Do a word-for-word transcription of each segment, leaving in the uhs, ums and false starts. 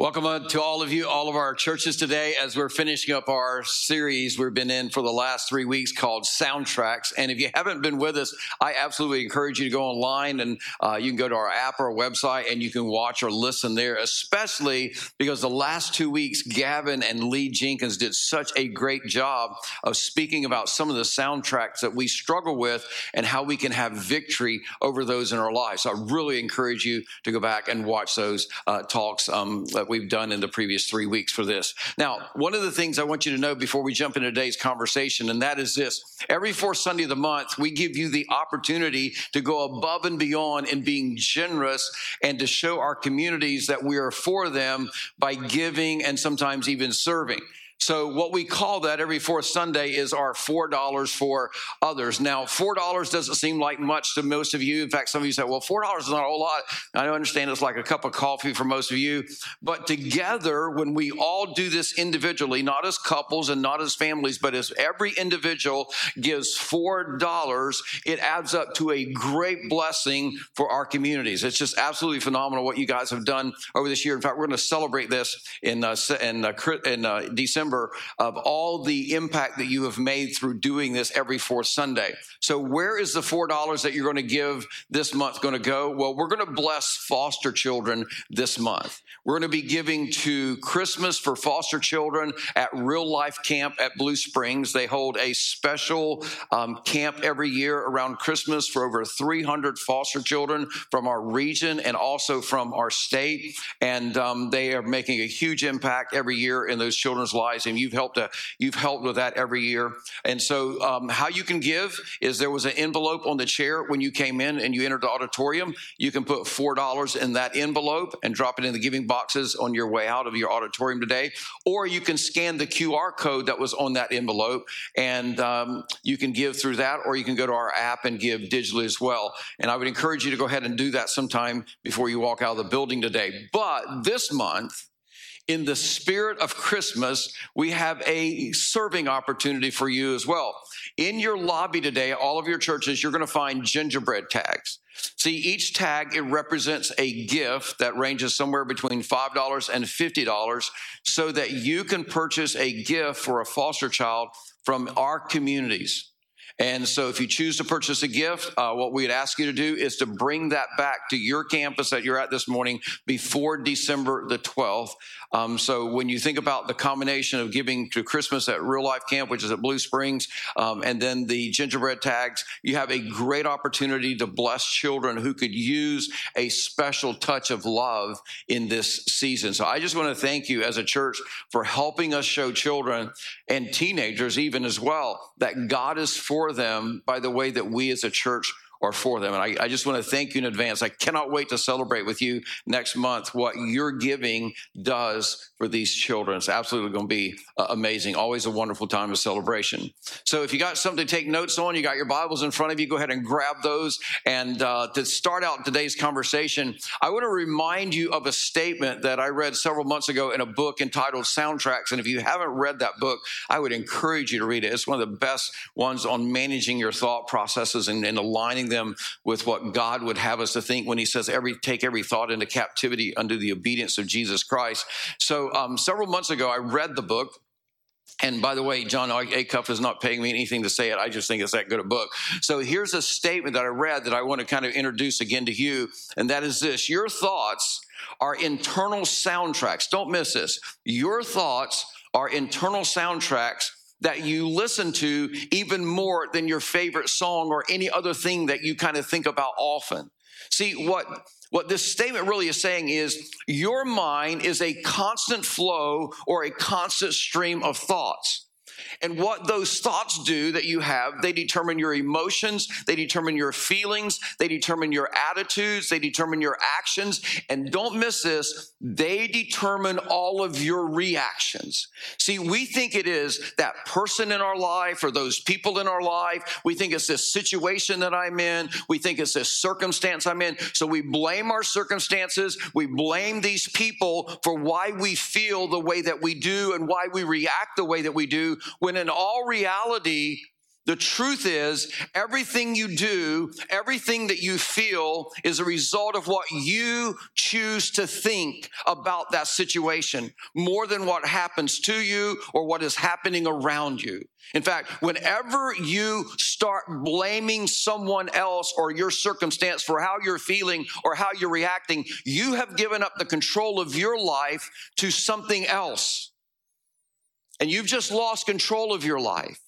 Welcome to all of you, all of our churches today, as we're finishing up our series we've been in for the last three weeks called Soundtracks. And if you haven't been with us, I absolutely encourage you to go online and uh, you can go to our app or our website and you can watch or listen there, especially because the last two weeks, Gavin and Lee Jenkins did such a great job of speaking about some of the soundtracks that we struggle with and how we can have victory over those in our lives. So I really encourage you to go back and watch those uh, talks um, we've done in the previous three weeks for this. Now, one of the things I want you to know before we jump into today's conversation, and that is this. Every fourth Sunday of the month, we give you the opportunity to go above and beyond in being generous and to show our communities that we are for them by giving and sometimes even serving. So what we call that every fourth Sunday is our four dollars for others. Now, four dollars doesn't seem like much to most of you. In fact, some of you say, well, four dollars is not a whole lot. I don't understand, it's like a cup of coffee for most of you. But together, when we all do this individually, not as couples and not as families, but as every individual gives four dollars, it adds up to a great blessing for our communities. It's just absolutely phenomenal what you guys have done over this year. In fact, we're going to celebrate this in, uh, in, uh, in uh, December. Of all the impact that you have made through doing this every fourth Sunday. So where is the four dollars that you're going to give this month going to go? Well, we're going to bless foster children this month. We're going to be giving to Christmas for foster children at Real Life Camp at Blue Springs. They hold a special um, camp every year around Christmas for over three hundred foster children from our region and also from our state. And um, they are making a huge impact every year in those children's lives. And you've helped uh, you've helped with that every year. And so um, how you can give is there was an envelope on the chair when you came in and you entered the auditorium. You can put four dollars in that envelope and drop it in the giving boxes on your way out of your auditorium today. Or you can scan the Q R code that was on that envelope and um, you can give through that, or you can go to our app and give digitally as well. And I would encourage you to go ahead and do that sometime before you walk out of the building today. But this month, in the spirit of Christmas, we have a serving opportunity for you as well. In your lobby today, all of your churches, you're going to find gingerbread tags. See, each tag, it represents a gift that ranges somewhere between five dollars and fifty dollars so that you can purchase a gift for a foster child from our communities. And so if you choose to purchase a gift, uh, what we'd ask you to do is to bring that back to your campus that you're at this morning before December the twelfth. Um, so when you think about the combination of giving to Christmas at Real Life Camp, which is at Blue Springs, um, and then the gingerbread tags, you have a great opportunity to bless children who could use a special touch of love in this season. So I just want to thank you as a church for helping us show children and teenagers even as well that God is for them by the way that we as a church are for them. And I, I just want to thank you in advance. I cannot wait to celebrate with you next month what your giving does for these children. It's absolutely going to be uh, amazing. Always a wonderful time of celebration. So if you got something to take notes on, you got your Bibles in front of you, go ahead and grab those. And uh, to start out today's conversation, I want to remind you of a statement that I read several months ago in a book entitled Soundtracks. And if you haven't read that book, I would encourage you to read it. It's one of the best ones on managing your thought processes and, and aligning them with what God would have us to think when he says, every take every thought into captivity under the obedience of Jesus Christ. So um, several months ago, I read the book. And by the way, John Acuff is not paying me anything to say it. I just think it's that good a book. So here's a statement that I read that I want to kind of introduce again to you. And that is this: your thoughts are internal soundtracks. Don't miss this. Your thoughts are internal soundtracks that you listen to even more than your favorite song or any other thing that you kind of think about often. See, what, what this statement really is saying is your mind is a constant flow or a constant stream of thoughts. And what those thoughts do that you have, they determine your emotions, they determine your feelings, they determine your attitudes, they determine your actions. And don't miss this, they determine all of your reactions. See, we think it is that person in our life or those people in our life. We think it's this situation that I'm in. We think it's this circumstance I'm in. So we blame our circumstances. We blame these people for why we feel the way that we do and why we react the way that we do. When in all reality, The truth is, everything you do, everything that you feel is a result of what you choose to think about that situation more than what happens to you or what is happening around you. In fact, whenever you start blaming someone else or your circumstance for how you're feeling or how you're reacting, you have given up the control of your life to something else. And you've just lost control of your life.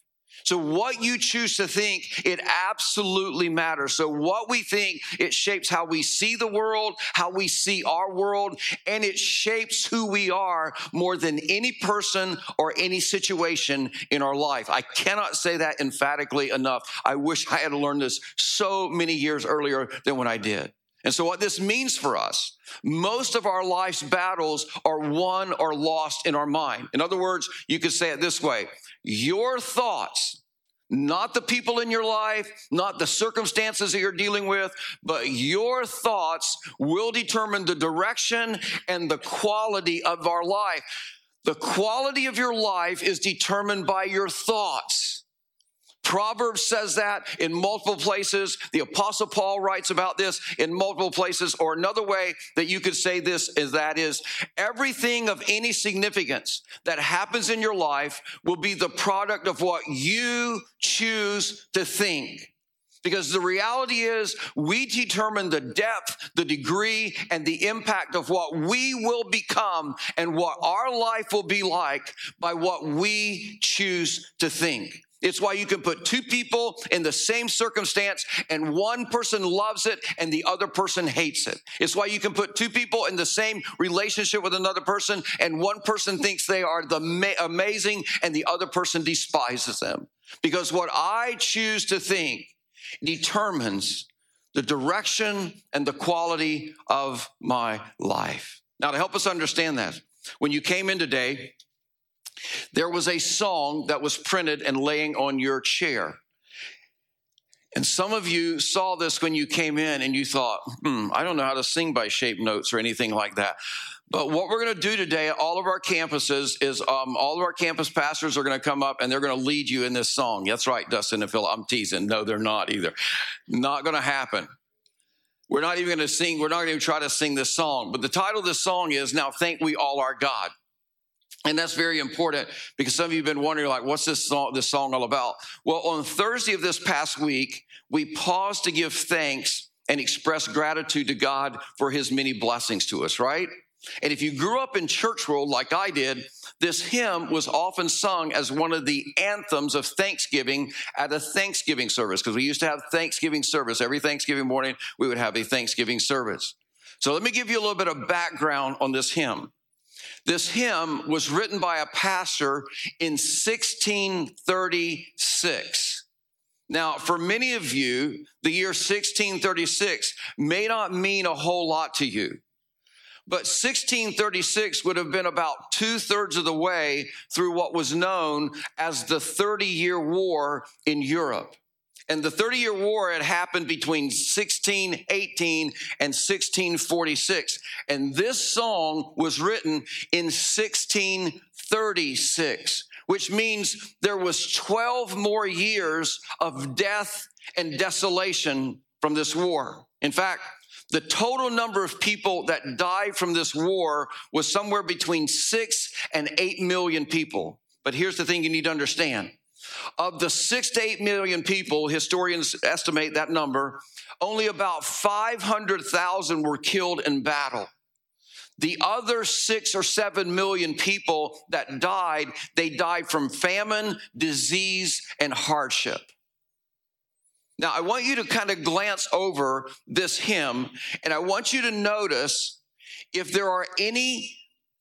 So what you choose to think, it absolutely matters. So what we think, it shapes how we see the world, how we see our world, and it shapes who we are more than any person or any situation in our life. I cannot say that emphatically enough. I wish I had learned this so many years earlier than when I did. And so what this means for us, most of our life's battles are won or lost in our mind. In other words, you could say it this way. Your thoughts, not the people in your life, not the circumstances that you're dealing with, but your thoughts will determine the direction and the quality of our life. The quality of your life is determined by your thoughts. Proverbs says that in multiple places. The Apostle Paul writes about this in multiple places. Or another way that you could say this is that is everything of any significance that happens in your life will be the product of what you choose to think. Because the reality is we determine the depth, the degree, and the impact of what we will become and what our life will be like by what we choose to think. It's why you can put two people in the same circumstance and one person loves it and the other person hates it. It's why you can put two people in the same relationship with another person and one person thinks they are the ma- amazing and the other person despises them. Because what I choose to think determines the direction and the quality of my life. Now, to help us understand that, when you came in today, there was a song that was printed and laying on your chair. And some of you saw this when you came in and you thought, hmm, I don't know how to sing by shape notes or anything like that. But what we're going to do today at all of our campuses is um, all of our campus pastors are going to come up and they're going to lead you in this song. That's right, Dustin and Phil. I'm teasing. No, they're not either. Not going to happen. We're not even going to sing. We're not going to try to sing this song. But the title of this song is Now Thank We All Our God. And that's very important because some of you have been wondering, like, what's this song, this song all about? Well, on Thursday of this past week, we paused to give thanks and express gratitude to God for his many blessings to us, right? And if you grew up in church world like I did, this hymn was often sung as one of the anthems of Thanksgiving at a Thanksgiving service because we used to have Thanksgiving service. Every Thanksgiving morning, we would have a Thanksgiving service. So let me give you a little bit of background on this hymn. This hymn was written by a pastor in sixteen thirty-six. Now, for many of you, the year sixteen thirty-six may not mean a whole lot to you, but sixteen thirty-six would have been about two-thirds of the way through what was known as the Thirty Year War in Europe. And the Thirty Year War had happened between sixteen eighteen and sixteen forty-six. And this song was written in sixteen thirty-six, which means there was twelve more years of death and desolation from this war. In fact, the total number of people that died from this war was somewhere between six and eight million people. But here's the thing you need to understand. Of the six to eight million people, historians estimate that number, only about five hundred thousand were killed in battle. The other six or seven million people that died, they died from famine, disease, and hardship. Now, I want you to kind of glance over this hymn, and I want you to notice if there are any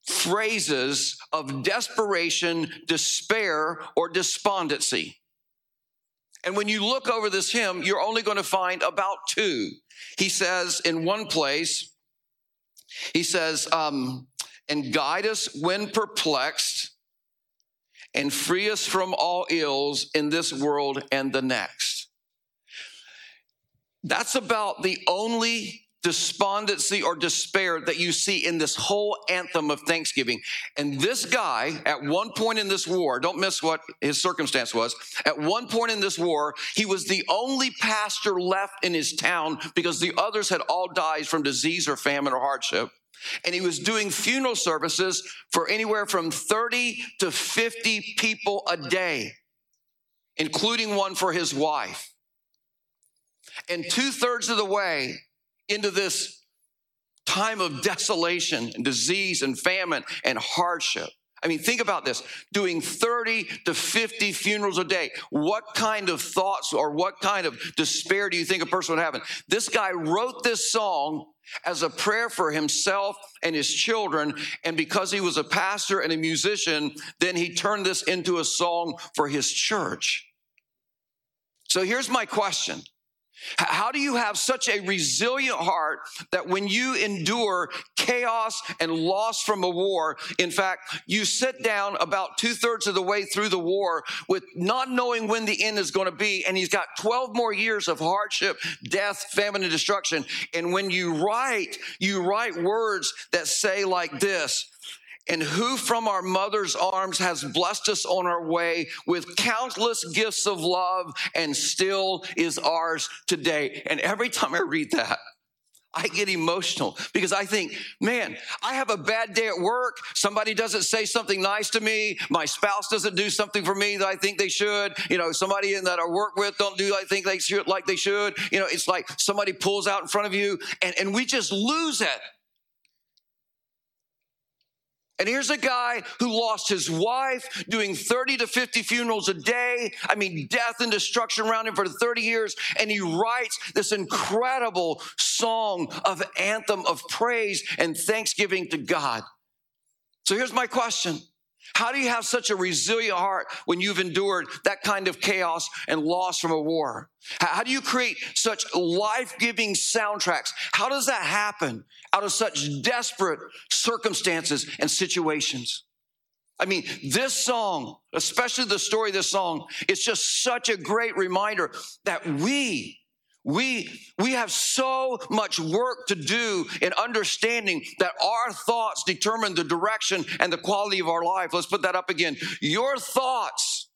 phrases of desperation, despair, or despondency. And when you look over this hymn, you're only going to find about two. He says in one place, he says, um, and guide us when perplexed and free us from all ills in this world and the next. That's about the only despondency or despair that you see in this whole anthem of thanksgiving. And this guy, at one point in this war, don't miss what his circumstance was. At one point in this war, he was the only pastor left in his town because the others had all died from disease or famine or hardship. And he was doing funeral services for anywhere from thirty to fifty people a day, including one for his wife. And two-thirds of the way into this time of desolation and disease and famine and hardship. I mean, think about this, doing thirty to fifty funerals a day. What kind of thoughts or what kind of despair do you think a person would have? And this guy wrote this song as a prayer for himself and his children. And because he was a pastor and a musician, then he turned this into a song for his church. So here's my question. How do you have such a resilient heart that when you endure chaos and loss from a war, in fact, you sit down about two-thirds of the way through the war with not knowing when the end is going to be, and he's got twelve more years of hardship, death, famine, and destruction. And when you write, you write words that say like this, and who from our mother's arms has blessed us on our way with countless gifts of love and still is ours today. And every time I read that, I get emotional because I think, man, I have a bad day at work. Somebody doesn't say something nice to me. My spouse doesn't do something for me that I think they should. You know, somebody that I work with don't do I think they should like they should. You know, it's like somebody pulls out in front of you and, and we just lose it. And here's a guy who lost his wife doing thirty to fifty funerals a day. I mean, death and destruction around him for thirty years. And he writes this incredible song of anthem of praise and thanksgiving to God. So here's my question. How do you have such a resilient heart when you've endured that kind of chaos and loss from a war? How do you create such life-giving soundtracks? How does that happen out of such desperate circumstances and situations? I mean, this song, especially the story of this song, it's just such a great reminder that we We we have so much work to do in understanding that our thoughts determine the direction and the quality of our life. Let's put that up again. Your thoughts,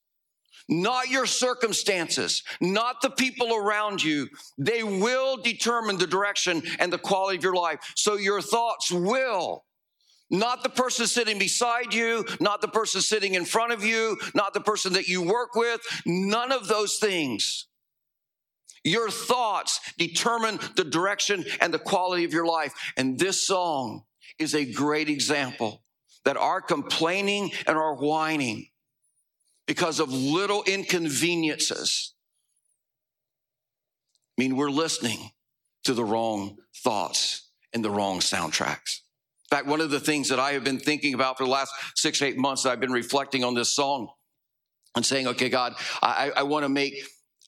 not your circumstances, not the people around you, they will determine the direction and the quality of your life. So your thoughts will. Not the person sitting beside you, not the person sitting in front of you, not the person that you work with, none of those things. Your thoughts determine the direction and the quality of your life. And this song is a great example that our complaining and our whining because of little inconveniences mean we're listening to the wrong thoughts and the wrong soundtracks. In fact, one of the things that I have been thinking about for the last six, eight months, I've been reflecting on this song and saying, okay, God, I, I want to make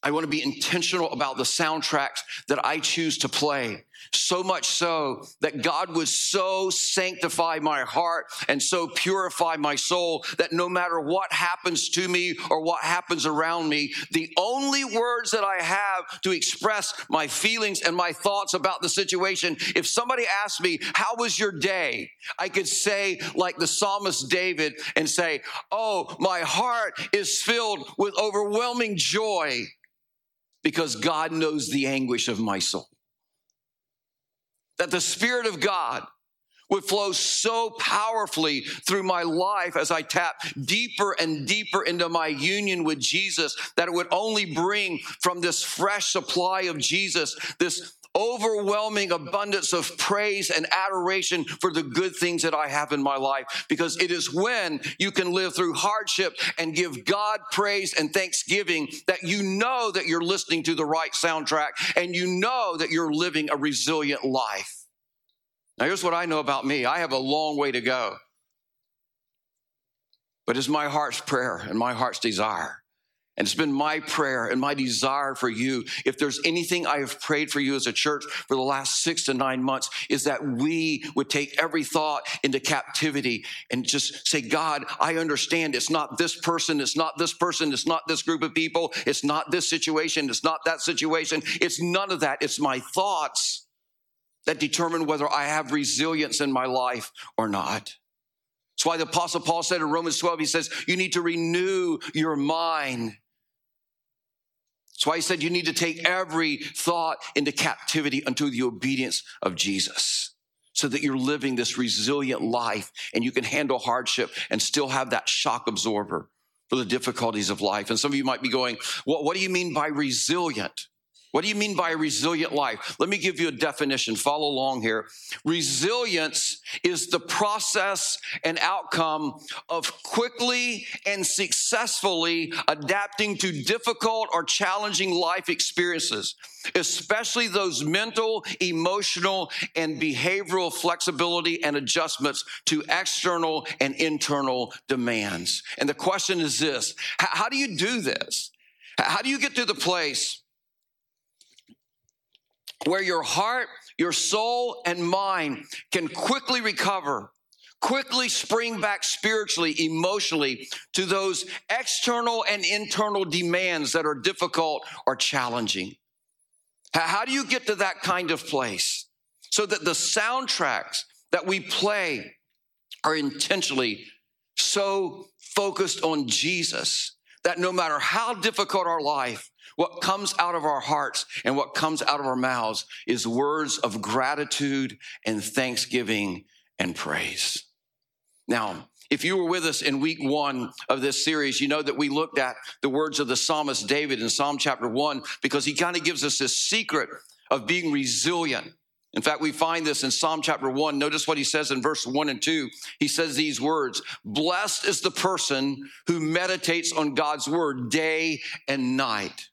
I want to be intentional about the soundtracks that I choose to play, so much so that God would so sanctify my heart and so purify my soul that no matter what happens to me or what happens around me, the only words that I have to express my feelings and my thoughts about the situation, if somebody asked me, how was your day? I could say like the psalmist David and say, oh, my heart is filled with overwhelming joy, because God knows the anguish of my soul. That the Spirit of God would flow so powerfully through my life as I tap deeper and deeper into my union with Jesus, that it would only bring from this fresh supply of Jesus, this overwhelming abundance of praise and adoration for the good things that I have in my life, because it is when you can live through hardship and give God praise and thanksgiving that you know that you're listening to the right soundtrack and you know that you're living a resilient life. Now, here's what I know about me. I have a long way to go, but it's my heart's prayer and my heart's desire. And it's been my prayer and my desire for you. If there's anything I have prayed for you as a church for the last six to nine months, is that we would take every thought into captivity and just say, God, I understand it's not this person, it's not this person, it's not this group of people, it's not this situation, it's not that situation, it's none of that. It's my thoughts that determine whether I have resilience in my life or not. That's why the Apostle Paul said in Romans twelve, he says, you need to renew your mind. That's why he said you need to take every thought into captivity unto the obedience of Jesus, so that you're living this resilient life and you can handle hardship and still have that shock absorber for the difficulties of life. And some of you might be going, well, what do you mean by resilient? What do you mean by a resilient life? Let me give you a definition. Follow along here. Resilience is the process and outcome of quickly and successfully adapting to difficult or challenging life experiences, especially those mental, emotional, and behavioral flexibility and adjustments to external and internal demands. And the question is this: how do you do this? How do you get to the place where your heart, your soul, and mind can quickly recover, quickly spring back spiritually, emotionally to those external and internal demands that are difficult or challenging? How do you get to that kind of place so that the soundtracks that we play are intentionally so focused on Jesus that no matter how difficult our life, what comes out of our hearts and what comes out of our mouths is words of gratitude and thanksgiving and praise? Now, if you were with us in week one of this series, you know that we looked at the words of the psalmist David in Psalm chapter one, because he kind of gives us this secret of being resilient. In fact, we find this in Psalm chapter one. Notice what he says in verse one and two. He says these words: blessed is the person who meditates on God's word day and night.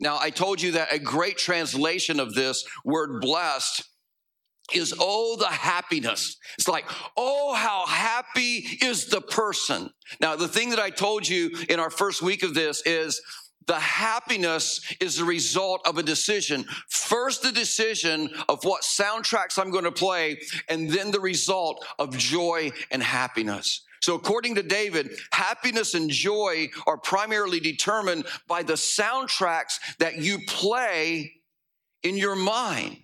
Now, I told you that a great translation of this word blessed is, oh, the happiness. It's like, oh, how happy is the person. Now, the thing that I told you in our first week of this is the happiness is the result of a decision. First, the decision of what soundtracks I'm going to play, and then the result of joy and happiness. So according to David, happiness and joy are primarily determined by the soundtracks that you play in your mind.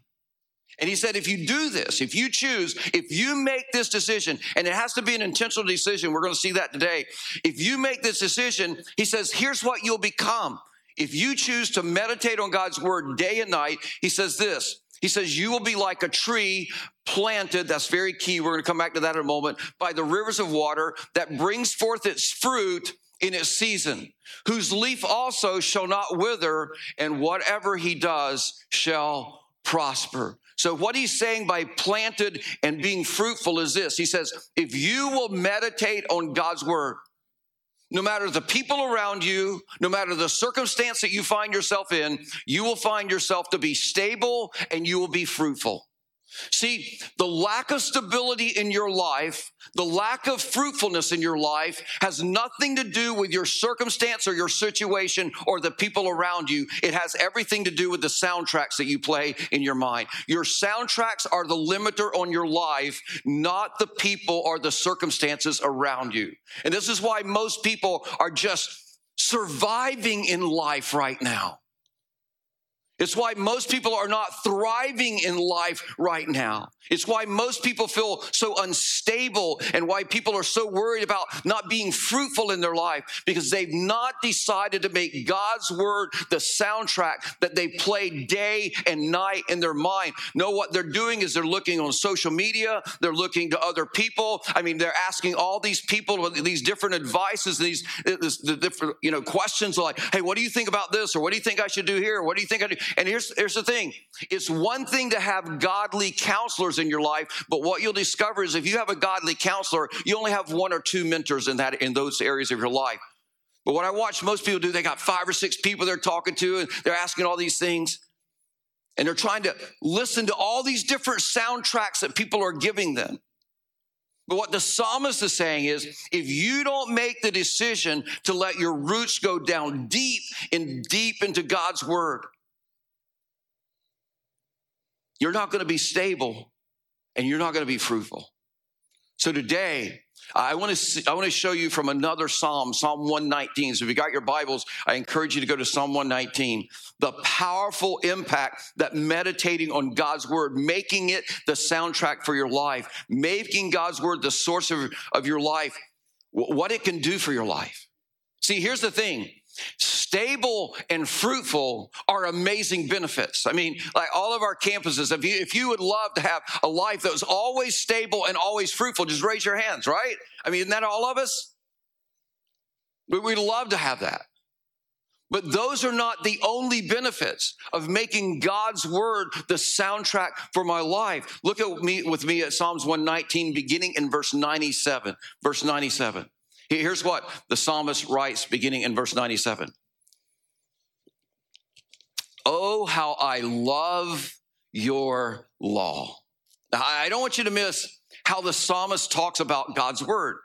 And he said, if you do this, if you choose, if you make this decision, and it has to be an intentional decision, we're going to see that today. If you make this decision, he says, here's what you'll become. If you choose to meditate on God's word day and night, he says this. He says, you will be like a tree planted. That's very key. We're going to come back to that in a moment. By the rivers of water, that brings forth its fruit in its season, whose leaf also shall not wither, and whatever he does shall prosper. So what he's saying by planted and being fruitful is this. He says, if you will meditate on God's word, no matter the people around you, no matter the circumstance that you find yourself in, you will find yourself to be stable and you will be fruitful. See, the lack of stability in your life, the lack of fruitfulness in your life has nothing to do with your circumstance or your situation or the people around you. It has everything to do with the soundtracks that you play in your mind. Your soundtracks are the limiter on your life, not the people or the circumstances around you. And this is why most people are just surviving in life right now. It's why most people are not thriving in life right now. It's why most people feel so unstable and why people are so worried about not being fruitful in their life, because they've not decided to make God's word the soundtrack that they play day and night in their mind. No, what they're doing is they're looking on social media. They're looking to other people. I mean, they're asking all these people these different advices, these this, the different you know questions like, hey, what do you think about this? Or what do you think I should do here? Or what do you think I do? And here's, here's the thing. It's one thing to have godly counselors in your life, but what you'll discover is if you have a godly counselor, you only have one or two mentors in that, in those areas of your life. But what I watch most people do, they got five or six people they're talking to, and they're asking all these things. And they're trying to listen to all these different soundtracks that people are giving them. But what the psalmist is saying is, if you don't make the decision to let your roots go down deep and deep into God's word, you're not going to be stable and you're not going to be fruitful. So today, I want to see, I want to show you from another Psalm, Psalm one nineteen. So if you got your Bibles, I encourage you to go to Psalm one nineteen. The powerful impact that meditating on God's word, making it the soundtrack for your life, making God's word the source of, of your life, what it can do for your life. See, here's the thing. Stable and fruitful are amazing benefits. I mean, like all of our campuses, if you, if you would love to have a life that was always stable and always fruitful, just raise your hands, right? I mean, isn't that all of us? We, we'd love to have that. But those are not the only benefits of making God's word the soundtrack for my life. Look at me with me at Psalms one nineteen, beginning in verse ninety-seven. Verse ninety-seven. Here's what the psalmist writes beginning in verse ninety-seven. Oh, how I love your law. Now, I don't want you to miss how the psalmist talks about God's word.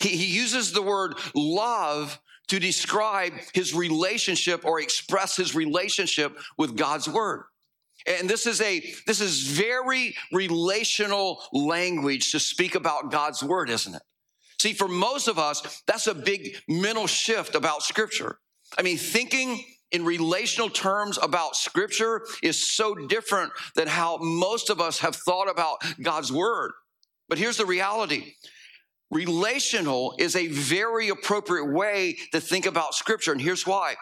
He, he uses the word love to describe his relationship or express his relationship with God's word. And this is a this is very relational language to speak about God's word, isn't it? See, for most of us, that's a big mental shift about Scripture. I mean, thinking in relational terms about Scripture is so different than how most of us have thought about God's Word. But here's the reality. Relational is a very appropriate way to think about Scripture, and here's why.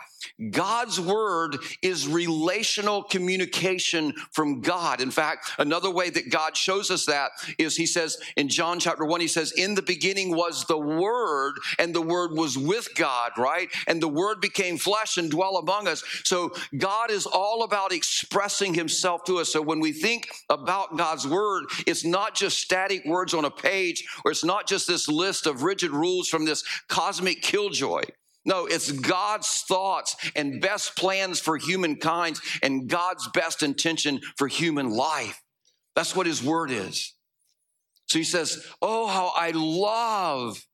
God's Word is relational communication from God. In fact, another way that God shows us that is he says in John chapter one, he says, in the beginning was the Word, and the Word was with God, right? And the Word became flesh and dwelt among us. So God is all about expressing himself to us. So when we think about God's Word, it's not just static words on a page, or it's not just this list of rigid rules from this cosmic killjoy. No, it's God's thoughts and best plans for humankind and God's best intention for human life. That's what his word is. So he says, oh, how I love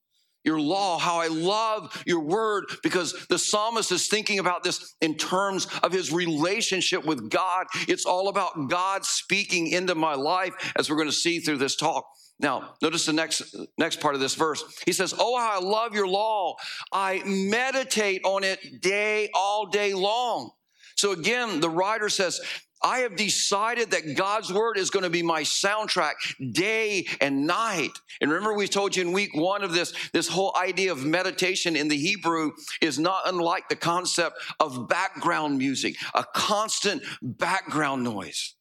your law, how I love your word, because the psalmist is thinking about this in terms of his relationship with God. It's all about God speaking into my life, as we're going to see through this talk. Now, notice the next next part of this verse. He says, oh, how I love your law. I meditate on it day, all day long. So again, the writer says, I have decided that God's word is going to be my soundtrack day and night. And remember, we told you in week one of this, this whole idea of meditation in the Hebrew is not unlike the concept of background music, a constant background noise.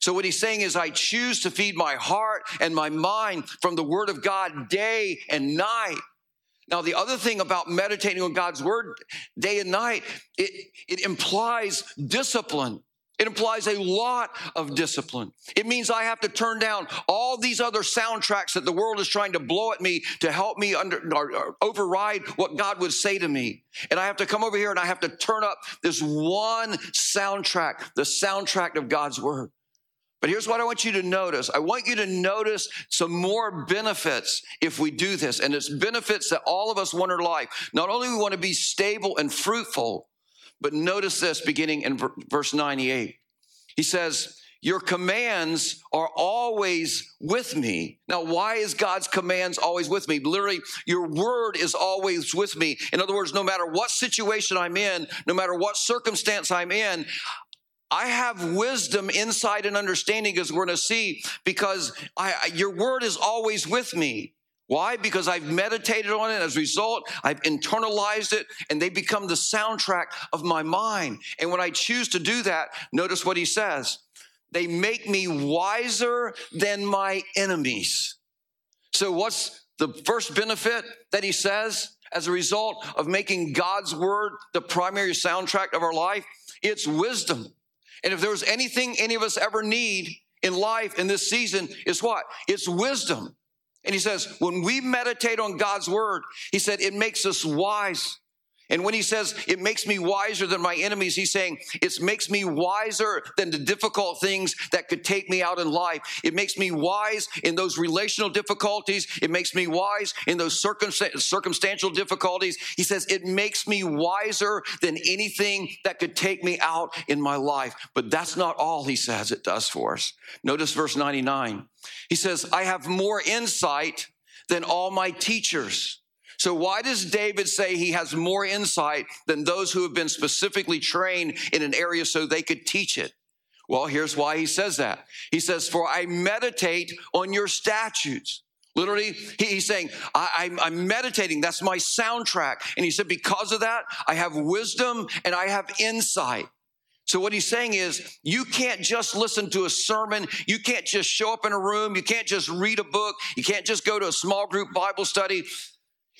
So what he's saying is, I choose to feed my heart and my mind from the word of God day and night. Now, the other thing about meditating on God's word day and night, it, it implies discipline. It implies a lot of discipline. It means I have to turn down all these other soundtracks that the world is trying to blow at me to help me under, or, or override what God would say to me. And I have to come over here and I have to turn up this one soundtrack, the soundtrack of God's word. But here's what I want you to notice. I want you to notice some more benefits if we do this. And it's benefits that all of us want in life. Not only do we want to be stable and fruitful, but notice this beginning in verse ninety-eight. He says, your commands are always with me. Now, why is God's commands always with me? Literally, your word is always with me. In other words, no matter what situation I'm in, no matter what circumstance I'm in, I have wisdom, insight, and understanding, as we're going to see, because I, your word is always with me. Why? Because I've meditated on it. As a result, I've internalized it, and they become the soundtrack of my mind. And when I choose to do that, notice what he says. They make me wiser than my enemies. So what's the first benefit that he says as a result of making God's word the primary soundtrack of our life? It's wisdom. And if there was anything any of us ever need in life in this season, it's what? It's wisdom. And he says, when we meditate on God's word, he said, it makes us wise. And when he says, it makes me wiser than my enemies, he's saying, it makes me wiser than the difficult things that could take me out in life. It makes me wise in those relational difficulties. It makes me wise in those circumst- circumstantial difficulties. He says, it makes me wiser than anything that could take me out in my life. But that's not all he says it does for us. Notice verse ninety-nine. He says, I have more insight than all my teachers. So why does David say he has more insight than those who have been specifically trained in an area so they could teach it? Well, here's why he says that. He says, for I meditate on your statutes. Literally, he's saying, I, I'm, I'm meditating. That's my soundtrack. And he said, because of that, I have wisdom and I have insight. So what he's saying is, you can't just listen to a sermon. You can't just show up in a room. You can't just read a book. You can't just go to a small group Bible study.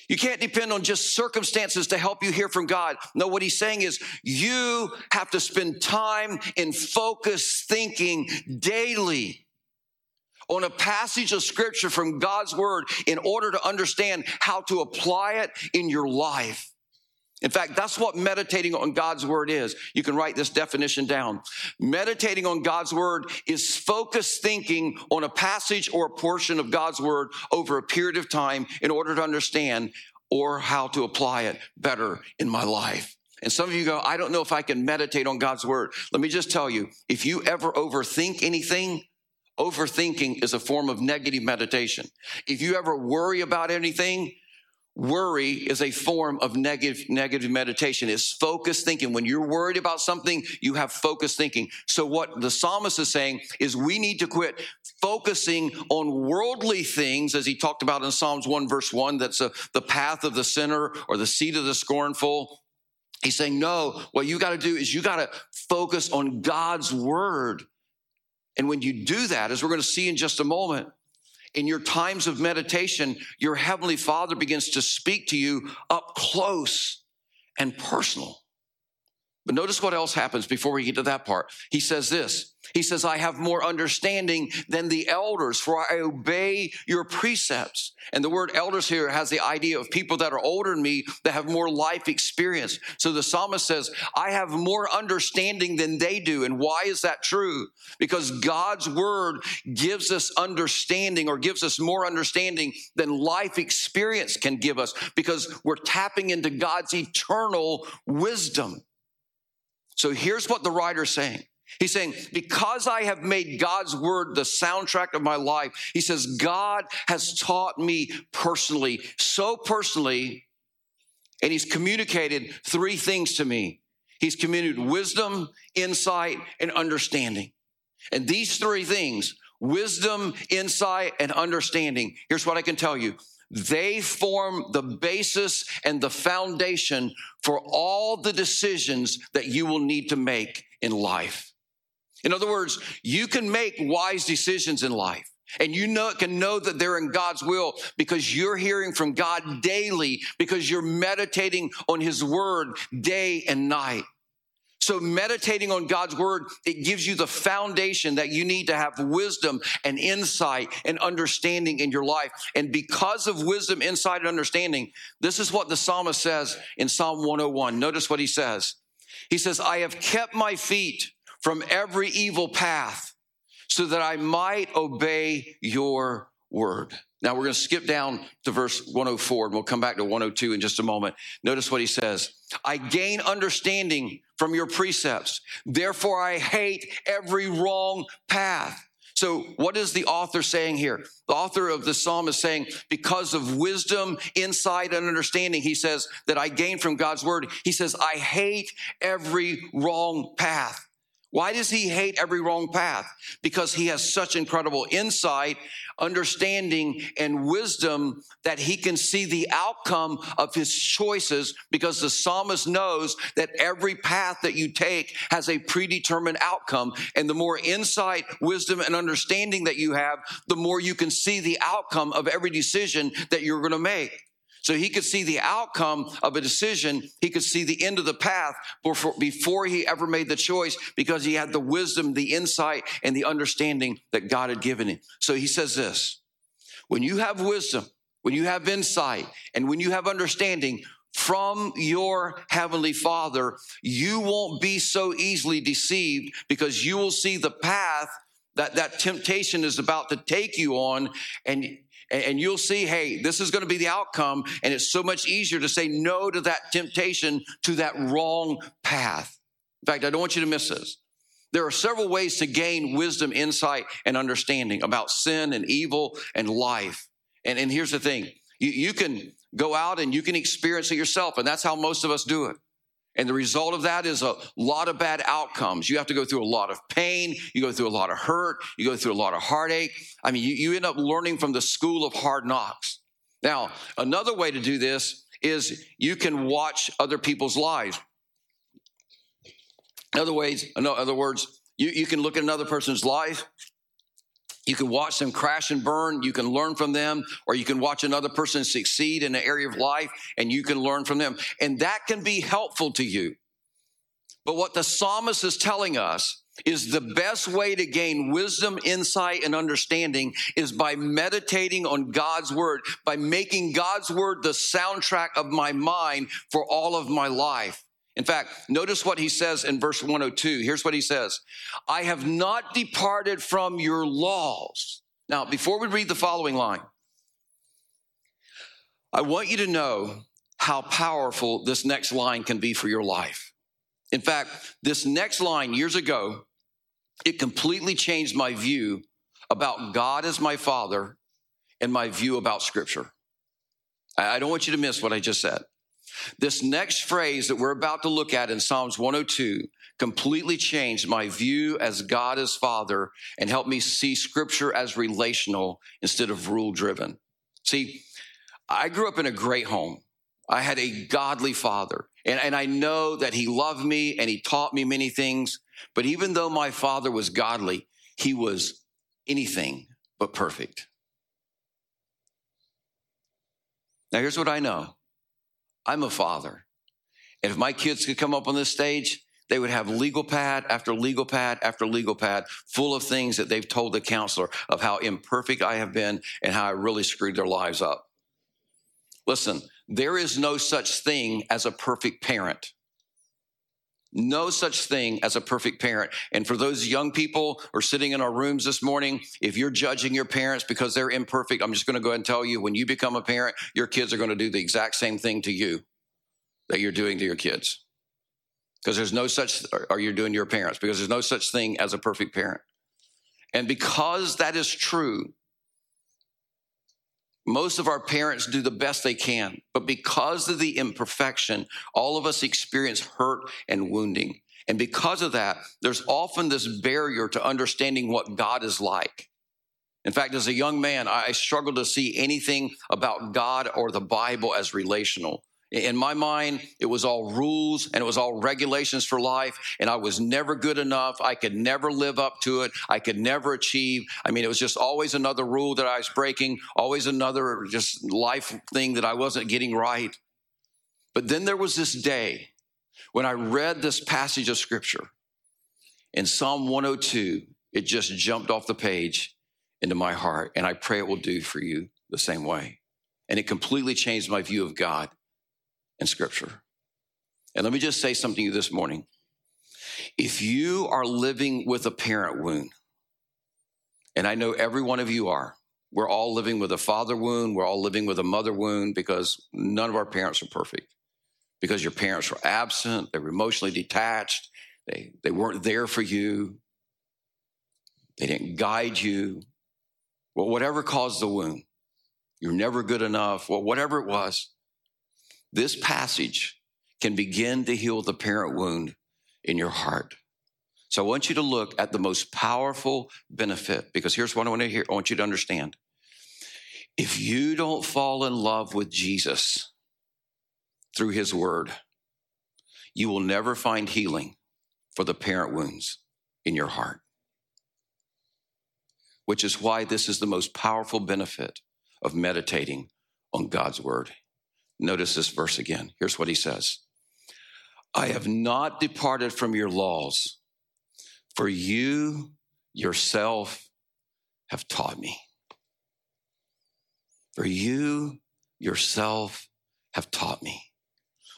You can't depend on just circumstances to help you hear from God. No, what he's saying is you have to spend time in focused thinking daily on a passage of scripture from God's word in order to understand how to apply it in your life. In fact, that's what meditating on God's word is. You can write this definition down. Meditating on God's word is focused thinking on a passage or a portion of God's word over a period of time in order to understand or how to apply it better in my life. And some of you go, I don't know if I can meditate on God's word. Let me just tell you, if you ever overthink anything, overthinking is a form of negative meditation. If you ever worry about anything, worry is a form of negative, negative meditation. It's focused thinking. When you're worried about something, you have focused thinking. So what the psalmist is saying is we need to quit focusing on worldly things, as he talked about in Psalms one, verse one, that's a, the path of the sinner or the seat of the scornful. He's saying, no, what you got to do is you got to focus on God's word. And when you do that, as we're going to see in just a moment, in your times of meditation, your Heavenly Father begins to speak to you up close and personal. But notice what else happens before we get to that part. He says this. He says, I have more understanding than the elders, for I obey your precepts. And the word elders here has the idea of people that are older than me that have more life experience. So the psalmist says, I have more understanding than they do. And why is that true? Because God's word gives us understanding or gives us more understanding than life experience can give us because we're tapping into God's eternal wisdom. So here's what the writer's saying. He's saying, because I have made God's word the soundtrack of my life, he says, God has taught me personally, so personally, and he's communicated three things to me. He's communicated wisdom, insight, and understanding. And these three things, wisdom, insight, and understanding, here's what I can tell you. They form the basis and the foundation for all the decisions that you will need to make in life. In other words, you can make wise decisions in life, and you know, can know that they're in God's will because you're hearing from God daily, because you're meditating on his word day and night. So meditating on God's word, it gives you the foundation that you need to have wisdom and insight and understanding in your life. And because of wisdom, insight, and understanding, this is what the psalmist says in Psalm one oh one. Notice what he says. He says, I have kept my feet from every evil path so that I might obey your word. Now we're going to skip down to verse one oh four, and we'll come back to one oh two in just a moment. Notice what he says. I gain understanding from your precepts. Therefore, I hate every wrong path. So what is the author saying here? The author of the psalm is saying, because of wisdom, insight, and understanding, he says that I gain from God's word. He says, I hate every wrong path. Why does he hate every wrong path? Because he has such incredible insight, understanding, and wisdom that he can see the outcome of his choices because the psalmist knows that every path that you take has a predetermined outcome. And the more insight, wisdom, and understanding that you have, the more you can see the outcome of every decision that you're going to make. So he could see the outcome of a decision. He could see the end of the path before, before he ever made the choice because he had the wisdom, the insight, and the understanding that God had given him. So he says this, when you have wisdom, when you have insight, and when you have understanding from your Heavenly Father, you won't be so easily deceived because you will see the path that that temptation is about to take you on, and And you'll see, hey, this is going to be the outcome. And it's so much easier to say no to that temptation, to that wrong path. In fact, I don't want you to miss this. There are several ways to gain wisdom, insight, and understanding about sin and evil and life. And, and here's the thing. You, you can go out and you can experience it yourself, and that's how most of us do it. And the result of that is a lot of bad outcomes. You have to go through a lot of pain. You go through a lot of hurt. You go through a lot of heartache. I mean, you, you end up learning from the school of hard knocks. Now, another way to do this is you can watch other people's lives. In other ways, in other words, you, you can look at another person's life. You can watch them crash and burn. You can learn from them, or you can watch another person succeed in an area of life, and you can learn from them. And that can be helpful to you. But what the psalmist is telling us is the best way to gain wisdom, insight, and understanding is by meditating on God's word, by making God's word the soundtrack of my mind for all of my life. In fact, notice what he says in verse one oh two. Here's what he says. I have not departed from your laws. Now, before we read the following line, I want you to know how powerful this next line can be for your life. In fact, this next line years ago, it completely changed my view about God as my Father and my view about Scripture. I don't want you to miss what I just said. This next phrase that we're about to look at in Psalms one oh two completely changed my view as God as Father and helped me see Scripture as relational instead of rule-driven. See, I grew up in a great home. I had a godly father, and, and I know that he loved me and he taught me many things, but even though my father was godly, he was anything but perfect. Now, here's what I know. I'm a father. And if my kids could come up on this stage, they would have legal pad after legal pad after legal pad full of things that they've told the counselor of how imperfect I have been and how I really screwed their lives up. Listen, there is no such thing as a perfect parent. No such thing as a perfect parent. And for those young people who are sitting in our rooms this morning, if you're judging your parents because they're imperfect, I'm just going to go ahead and tell you, when you become a parent, your kids are going to do the exact same thing to you that you're doing to your kids. Because there's no such, or you're doing to your parents, because there's no such thing as a perfect parent. And because that is true, most of our parents do the best they can, but because of the imperfection, all of us experience hurt and wounding. And because of that, there's often this barrier to understanding what God is like. In fact, as a young man, I struggled to see anything about God or the Bible as relational. In my mind, it was all rules and it was all regulations for life, and I was never good enough. I could never live up to it. I could never achieve. I mean, it was just always another rule that I was breaking, always another just life thing that I wasn't getting right. But then there was this day when I read this passage of Scripture in Psalm one oh two, it just jumped off the page into my heart, and I pray it will do for you the same way. And it completely changed my view of God in Scripture. And let me just say something to you this morning. If you are living with a parent wound, and I know every one of you are, we're all living with a father wound, we're all living with a mother wound, because none of our parents are perfect. Because your parents were absent, they were emotionally detached, they, they weren't there for you, they didn't guide you. Well, whatever caused the wound, you're never good enough, well, whatever it was, this passage can begin to heal the parent wound in your heart. So I want you to look at the most powerful benefit, because here's what I want to hear. I want you to understand. If you don't fall in love with Jesus through his word, you will never find healing for the parent wounds in your heart, which is why this is the most powerful benefit of meditating on God's word. Notice this verse again. Here's what he says. I have not departed from your laws, for you yourself have taught me. For you yourself have taught me.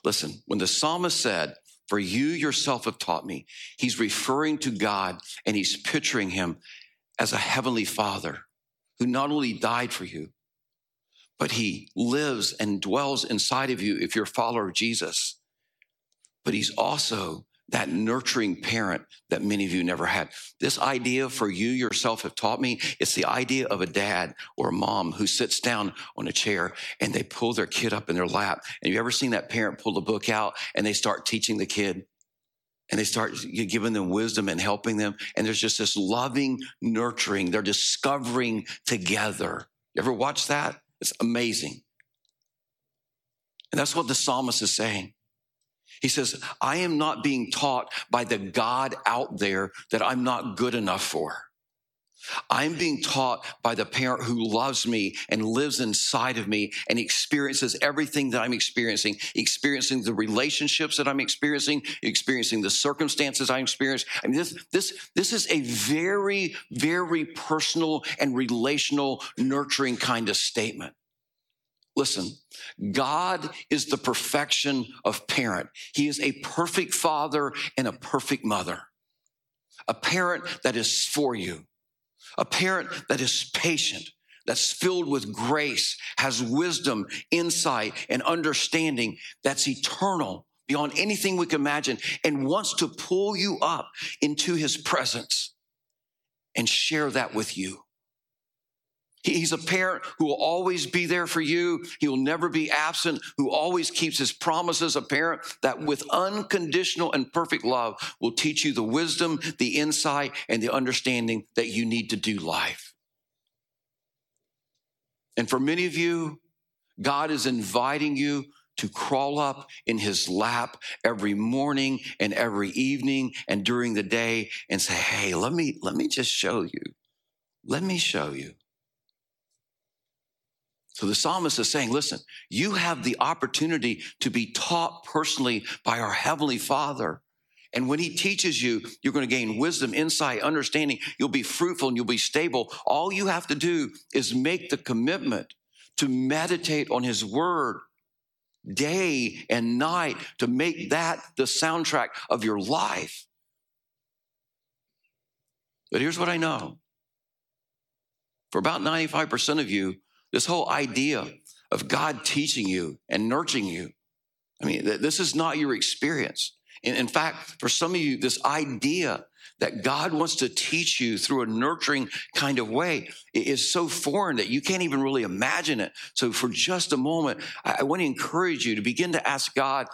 Listen, when the psalmist said, for you yourself have taught me, he's referring to God, and he's picturing him as a heavenly father who not only died for you, but he lives and dwells inside of you if you're a follower of Jesus. But he's also that nurturing parent that many of you never had. This idea for you yourself have taught me, it's the idea of a dad or a mom who sits down on a chair and they pull their kid up in their lap. And you ever seen that parent pull the book out and they start teaching the kid? And they start giving them wisdom and helping them. And there's just this loving nurturing. They're discovering together. You ever watch that? It's amazing. And that's what the psalmist is saying. He says, I am not being taught by the God out there that I'm not good enough for. I'm being taught by the parent who loves me and lives inside of me and experiences everything that I'm experiencing, experiencing the relationships that I'm experiencing, experiencing the circumstances I experience. I mean, this, this, this is a very, very personal and relational, nurturing kind of statement. Listen, God is the perfection of parent. He is a perfect father and a perfect mother, a parent that is for you. A parent that is patient, that's filled with grace, has wisdom, insight, and understanding that's eternal beyond anything we can imagine and wants to pull you up into his presence and share that with you. He's a parent who will always be there for you. He will never be absent, who always keeps his promises. A parent that with unconditional and perfect love will teach you the wisdom, the insight, and the understanding that you need to do life. And for many of you, God is inviting you to crawl up in his lap every morning and every evening and during the day and say, hey, let me, let me just show you. Let me show you. So the psalmist is saying, listen, you have the opportunity to be taught personally by our Heavenly Father. And when he teaches you, you're going to gain wisdom, insight, understanding. You'll be fruitful and you'll be stable. All you have to do is make the commitment to meditate on his word day and night, to make that the soundtrack of your life. But here's what I know. For about ninety-five percent of you, this whole idea of God teaching you and nurturing you, I mean, th- this is not your experience. In, in fact, for some of you, this idea that God wants to teach you through a nurturing kind of way is so foreign that you can't even really imagine it. So for just a moment, I, I want to encourage you to begin to ask God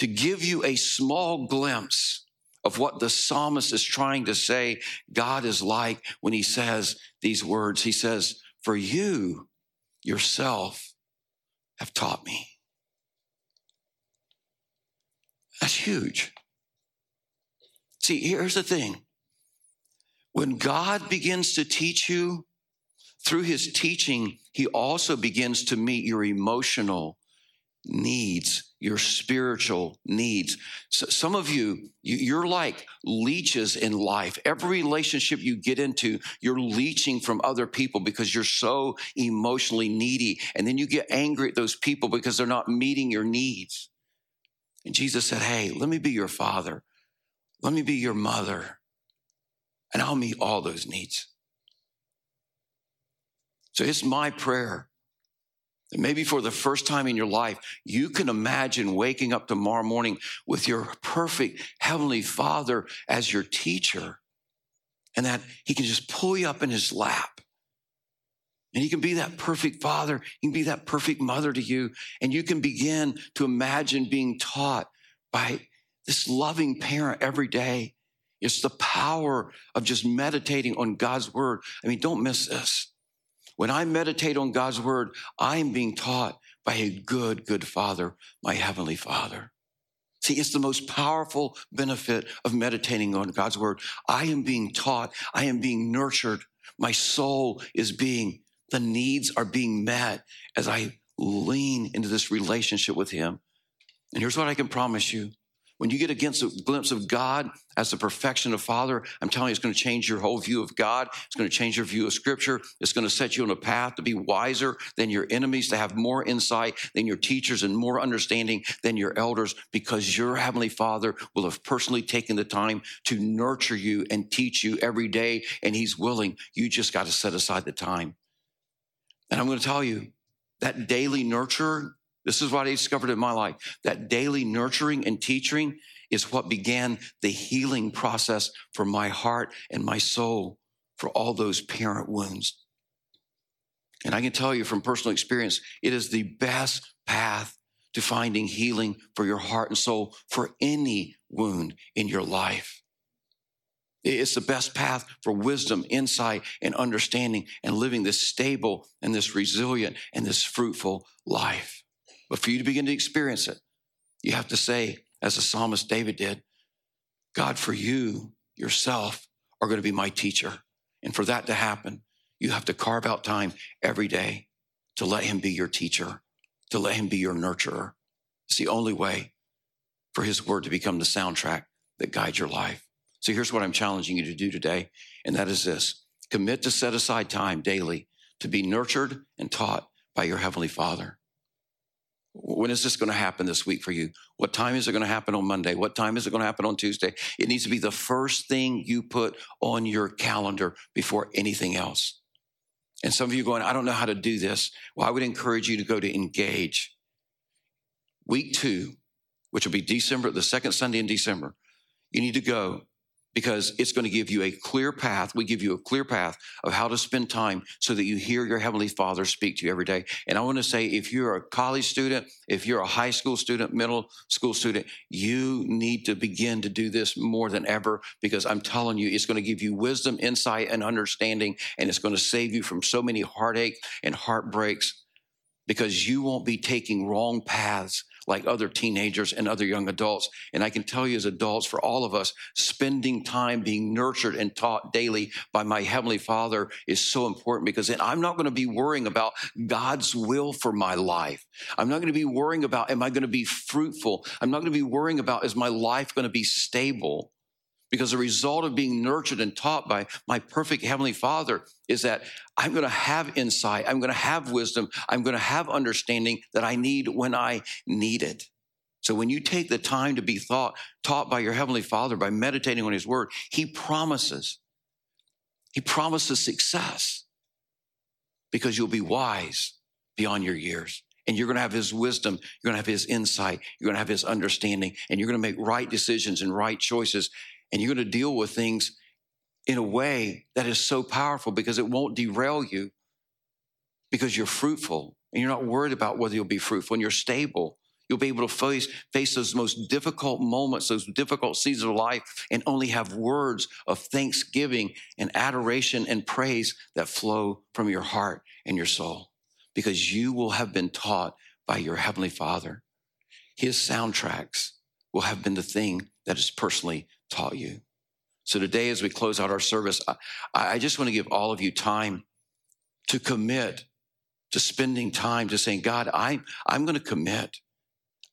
to give you a small glimpse of what the psalmist is trying to say God is like when he says these words. He says, for you yourself have taught me. That's huge. See, here's the thing. When God begins to teach you, through his teaching, he also begins to meet your emotional needs, your spiritual needs. So some of you, you're like leeches in life. Every relationship you get into, you're leeching from other people because you're so emotionally needy. And then you get angry at those people because they're not meeting your needs. And Jesus said, hey, let me be your father. Let me be your mother. And I'll meet all those needs. So it's my prayer. And maybe for the first time in your life, you can imagine waking up tomorrow morning with your perfect Heavenly Father as your teacher, and that he can just pull you up in his lap. And he can be that perfect father. He can be that perfect mother to you. And you can begin to imagine being taught by this loving parent every day. It's the power of just meditating on God's word. I mean, don't miss this. When I meditate on God's word, I'm being taught by a good, good Father, my Heavenly Father. See, it's the most powerful benefit of meditating on God's word. I am being taught. I am being nurtured. My soul is being, the needs are being met as I lean into this relationship with him. And here's what I can promise you. When you get against a glimpse of God as the perfection of Father, I'm telling you, it's going to change your whole view of God. It's going to change your view of Scripture. It's going to set you on a path to be wiser than your enemies, to have more insight than your teachers and more understanding than your elders, because your Heavenly Father will have personally taken the time to nurture you and teach you every day, and he's willing. You just got to set aside the time. And I'm going to tell you, that daily nurture This is what I discovered in my life. That daily nurturing and teaching is what began the healing process for my heart and my soul for all those parent wounds. And I can tell you from personal experience, it is the best path to finding healing for your heart and soul for any wound in your life. It's the best path for wisdom, insight, and understanding and living this stable and this resilient and this fruitful life. But for you to begin to experience it, you have to say, as the psalmist David did, God, for you, yourself, are going to be my teacher. And for that to happen, you have to carve out time every day to let him be your teacher, to let him be your nurturer. It's the only way for his word to become the soundtrack that guides your life. So here's what I'm challenging you to do today, and that is this. Commit to set aside time daily to be nurtured and taught by your Heavenly Father. When is this going to happen this week for you? What time is it going to happen on Monday? What time is it going to happen on Tuesday? It needs to be the first thing you put on your calendar before anything else. And some of you are going, I don't know how to do this. Well, I would encourage you to go to Engage. Week two, which will be December, the second Sunday in December, you need to go because it's going to give you a clear path. We give you a clear path of how to spend time so that you hear your Heavenly Father speak to you every day. And I want to say, if you're a college student, if you're a high school student, middle school student, you need to begin to do this more than ever, because I'm telling you, it's going to give you wisdom, insight, and understanding, and it's going to save you from so many heartache and heartbreaks, because you won't be taking wrong paths like other teenagers and other young adults. And I can tell you as adults, for all of us, spending time being nurtured and taught daily by my Heavenly Father is so important, because then I'm not going to be worrying about God's will for my life. I'm not going to be worrying about, am I going to be fruitful? I'm not going to be worrying about, is my life going to be stable? Because the result of being nurtured and taught by my perfect Heavenly Father is that I'm going to have insight, I'm going to have wisdom, I'm going to have understanding that I need when I need it. So when you take the time to be thought, taught by your Heavenly Father, by meditating on His Word, He promises, He promises success, because you'll be wise beyond your years. And you're going to have His wisdom, you're going to have His insight, you're going to have His understanding, and you're going to make right decisions and right choices. And you're going to deal with things in a way that is so powerful, because it won't derail you, because you're fruitful and you're not worried about whether you'll be fruitful, and you're stable. You'll be able to face, face those most difficult moments, those difficult seasons of life, and only have words of thanksgiving and adoration and praise that flow from your heart and your soul, because you will have been taught by your Heavenly Father. His soundtracks will have been the thing that is personally taught you. So today, as we close out our service, I, I just want to give all of you time to commit to spending time to saying, God, I, I'm going to commit.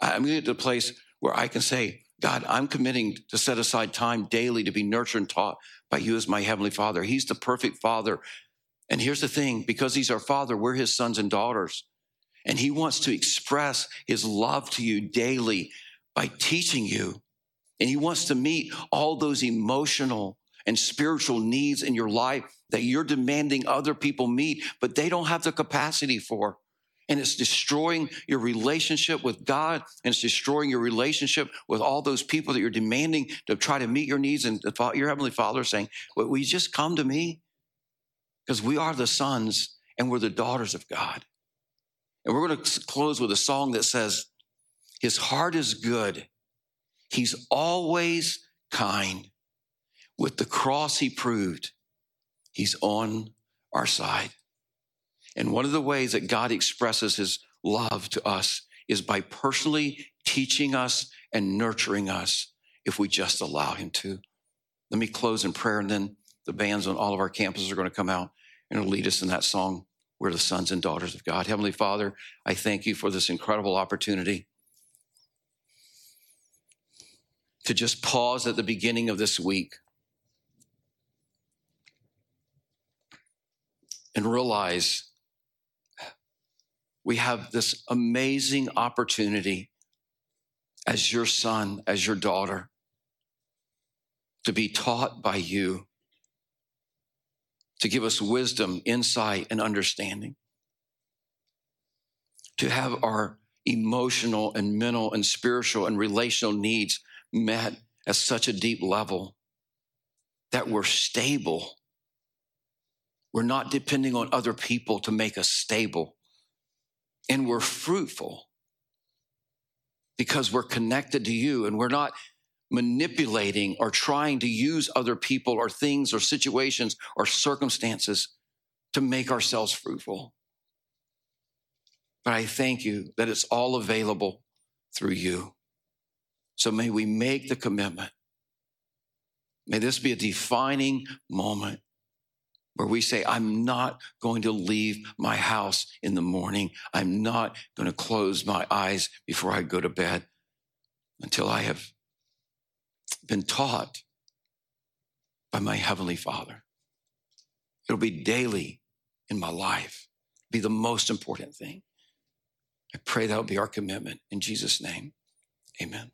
I'm going to get to a place where I can say, God, I'm committing to set aside time daily to be nurtured and taught by you as my Heavenly Father. He's the perfect Father. And here's the thing, because He's our Father, we're His sons and daughters. And He wants to express His love to you daily by teaching you. And He wants to meet all those emotional and spiritual needs in your life that you're demanding other people meet, but they don't have the capacity for. And it's destroying your relationship with God, and it's destroying your relationship with all those people that you're demanding to try to meet your needs. And your Heavenly Father is saying, well, will you just come to me? Because we are the sons and we're the daughters of God. And we're going to close with a song that says, His heart is good. He's always kind. With the cross He proved, He's on our side. And one of the ways that God expresses His love to us is by personally teaching us and nurturing us, if we just allow Him to. Let me close in prayer, and then the bands on all of our campuses are going to come out and lead us in that song, We're the Sons and Daughters of God. Heavenly Father, I thank You for this incredible opportunity to just pause at the beginning of this week and realize we have this amazing opportunity as Your son, as Your daughter, to be taught by You, to give us wisdom, insight, and understanding, to have our emotional and mental and spiritual and relational needs met at such a deep level that we're stable. We're not depending on other people to make us stable. And we're fruitful because we're connected to you, and we're not manipulating or trying to use other people or things or situations or circumstances to make ourselves fruitful. But I thank you that it's all available through you. So may we make the commitment. May this be a defining moment where we say, I'm not going to leave my house in the morning. I'm not going to close my eyes before I go to bed until I have been taught by my Heavenly Father. It'll be daily in my life. It'll be the most important thing. I pray that'll be our commitment. In Jesus' name, amen.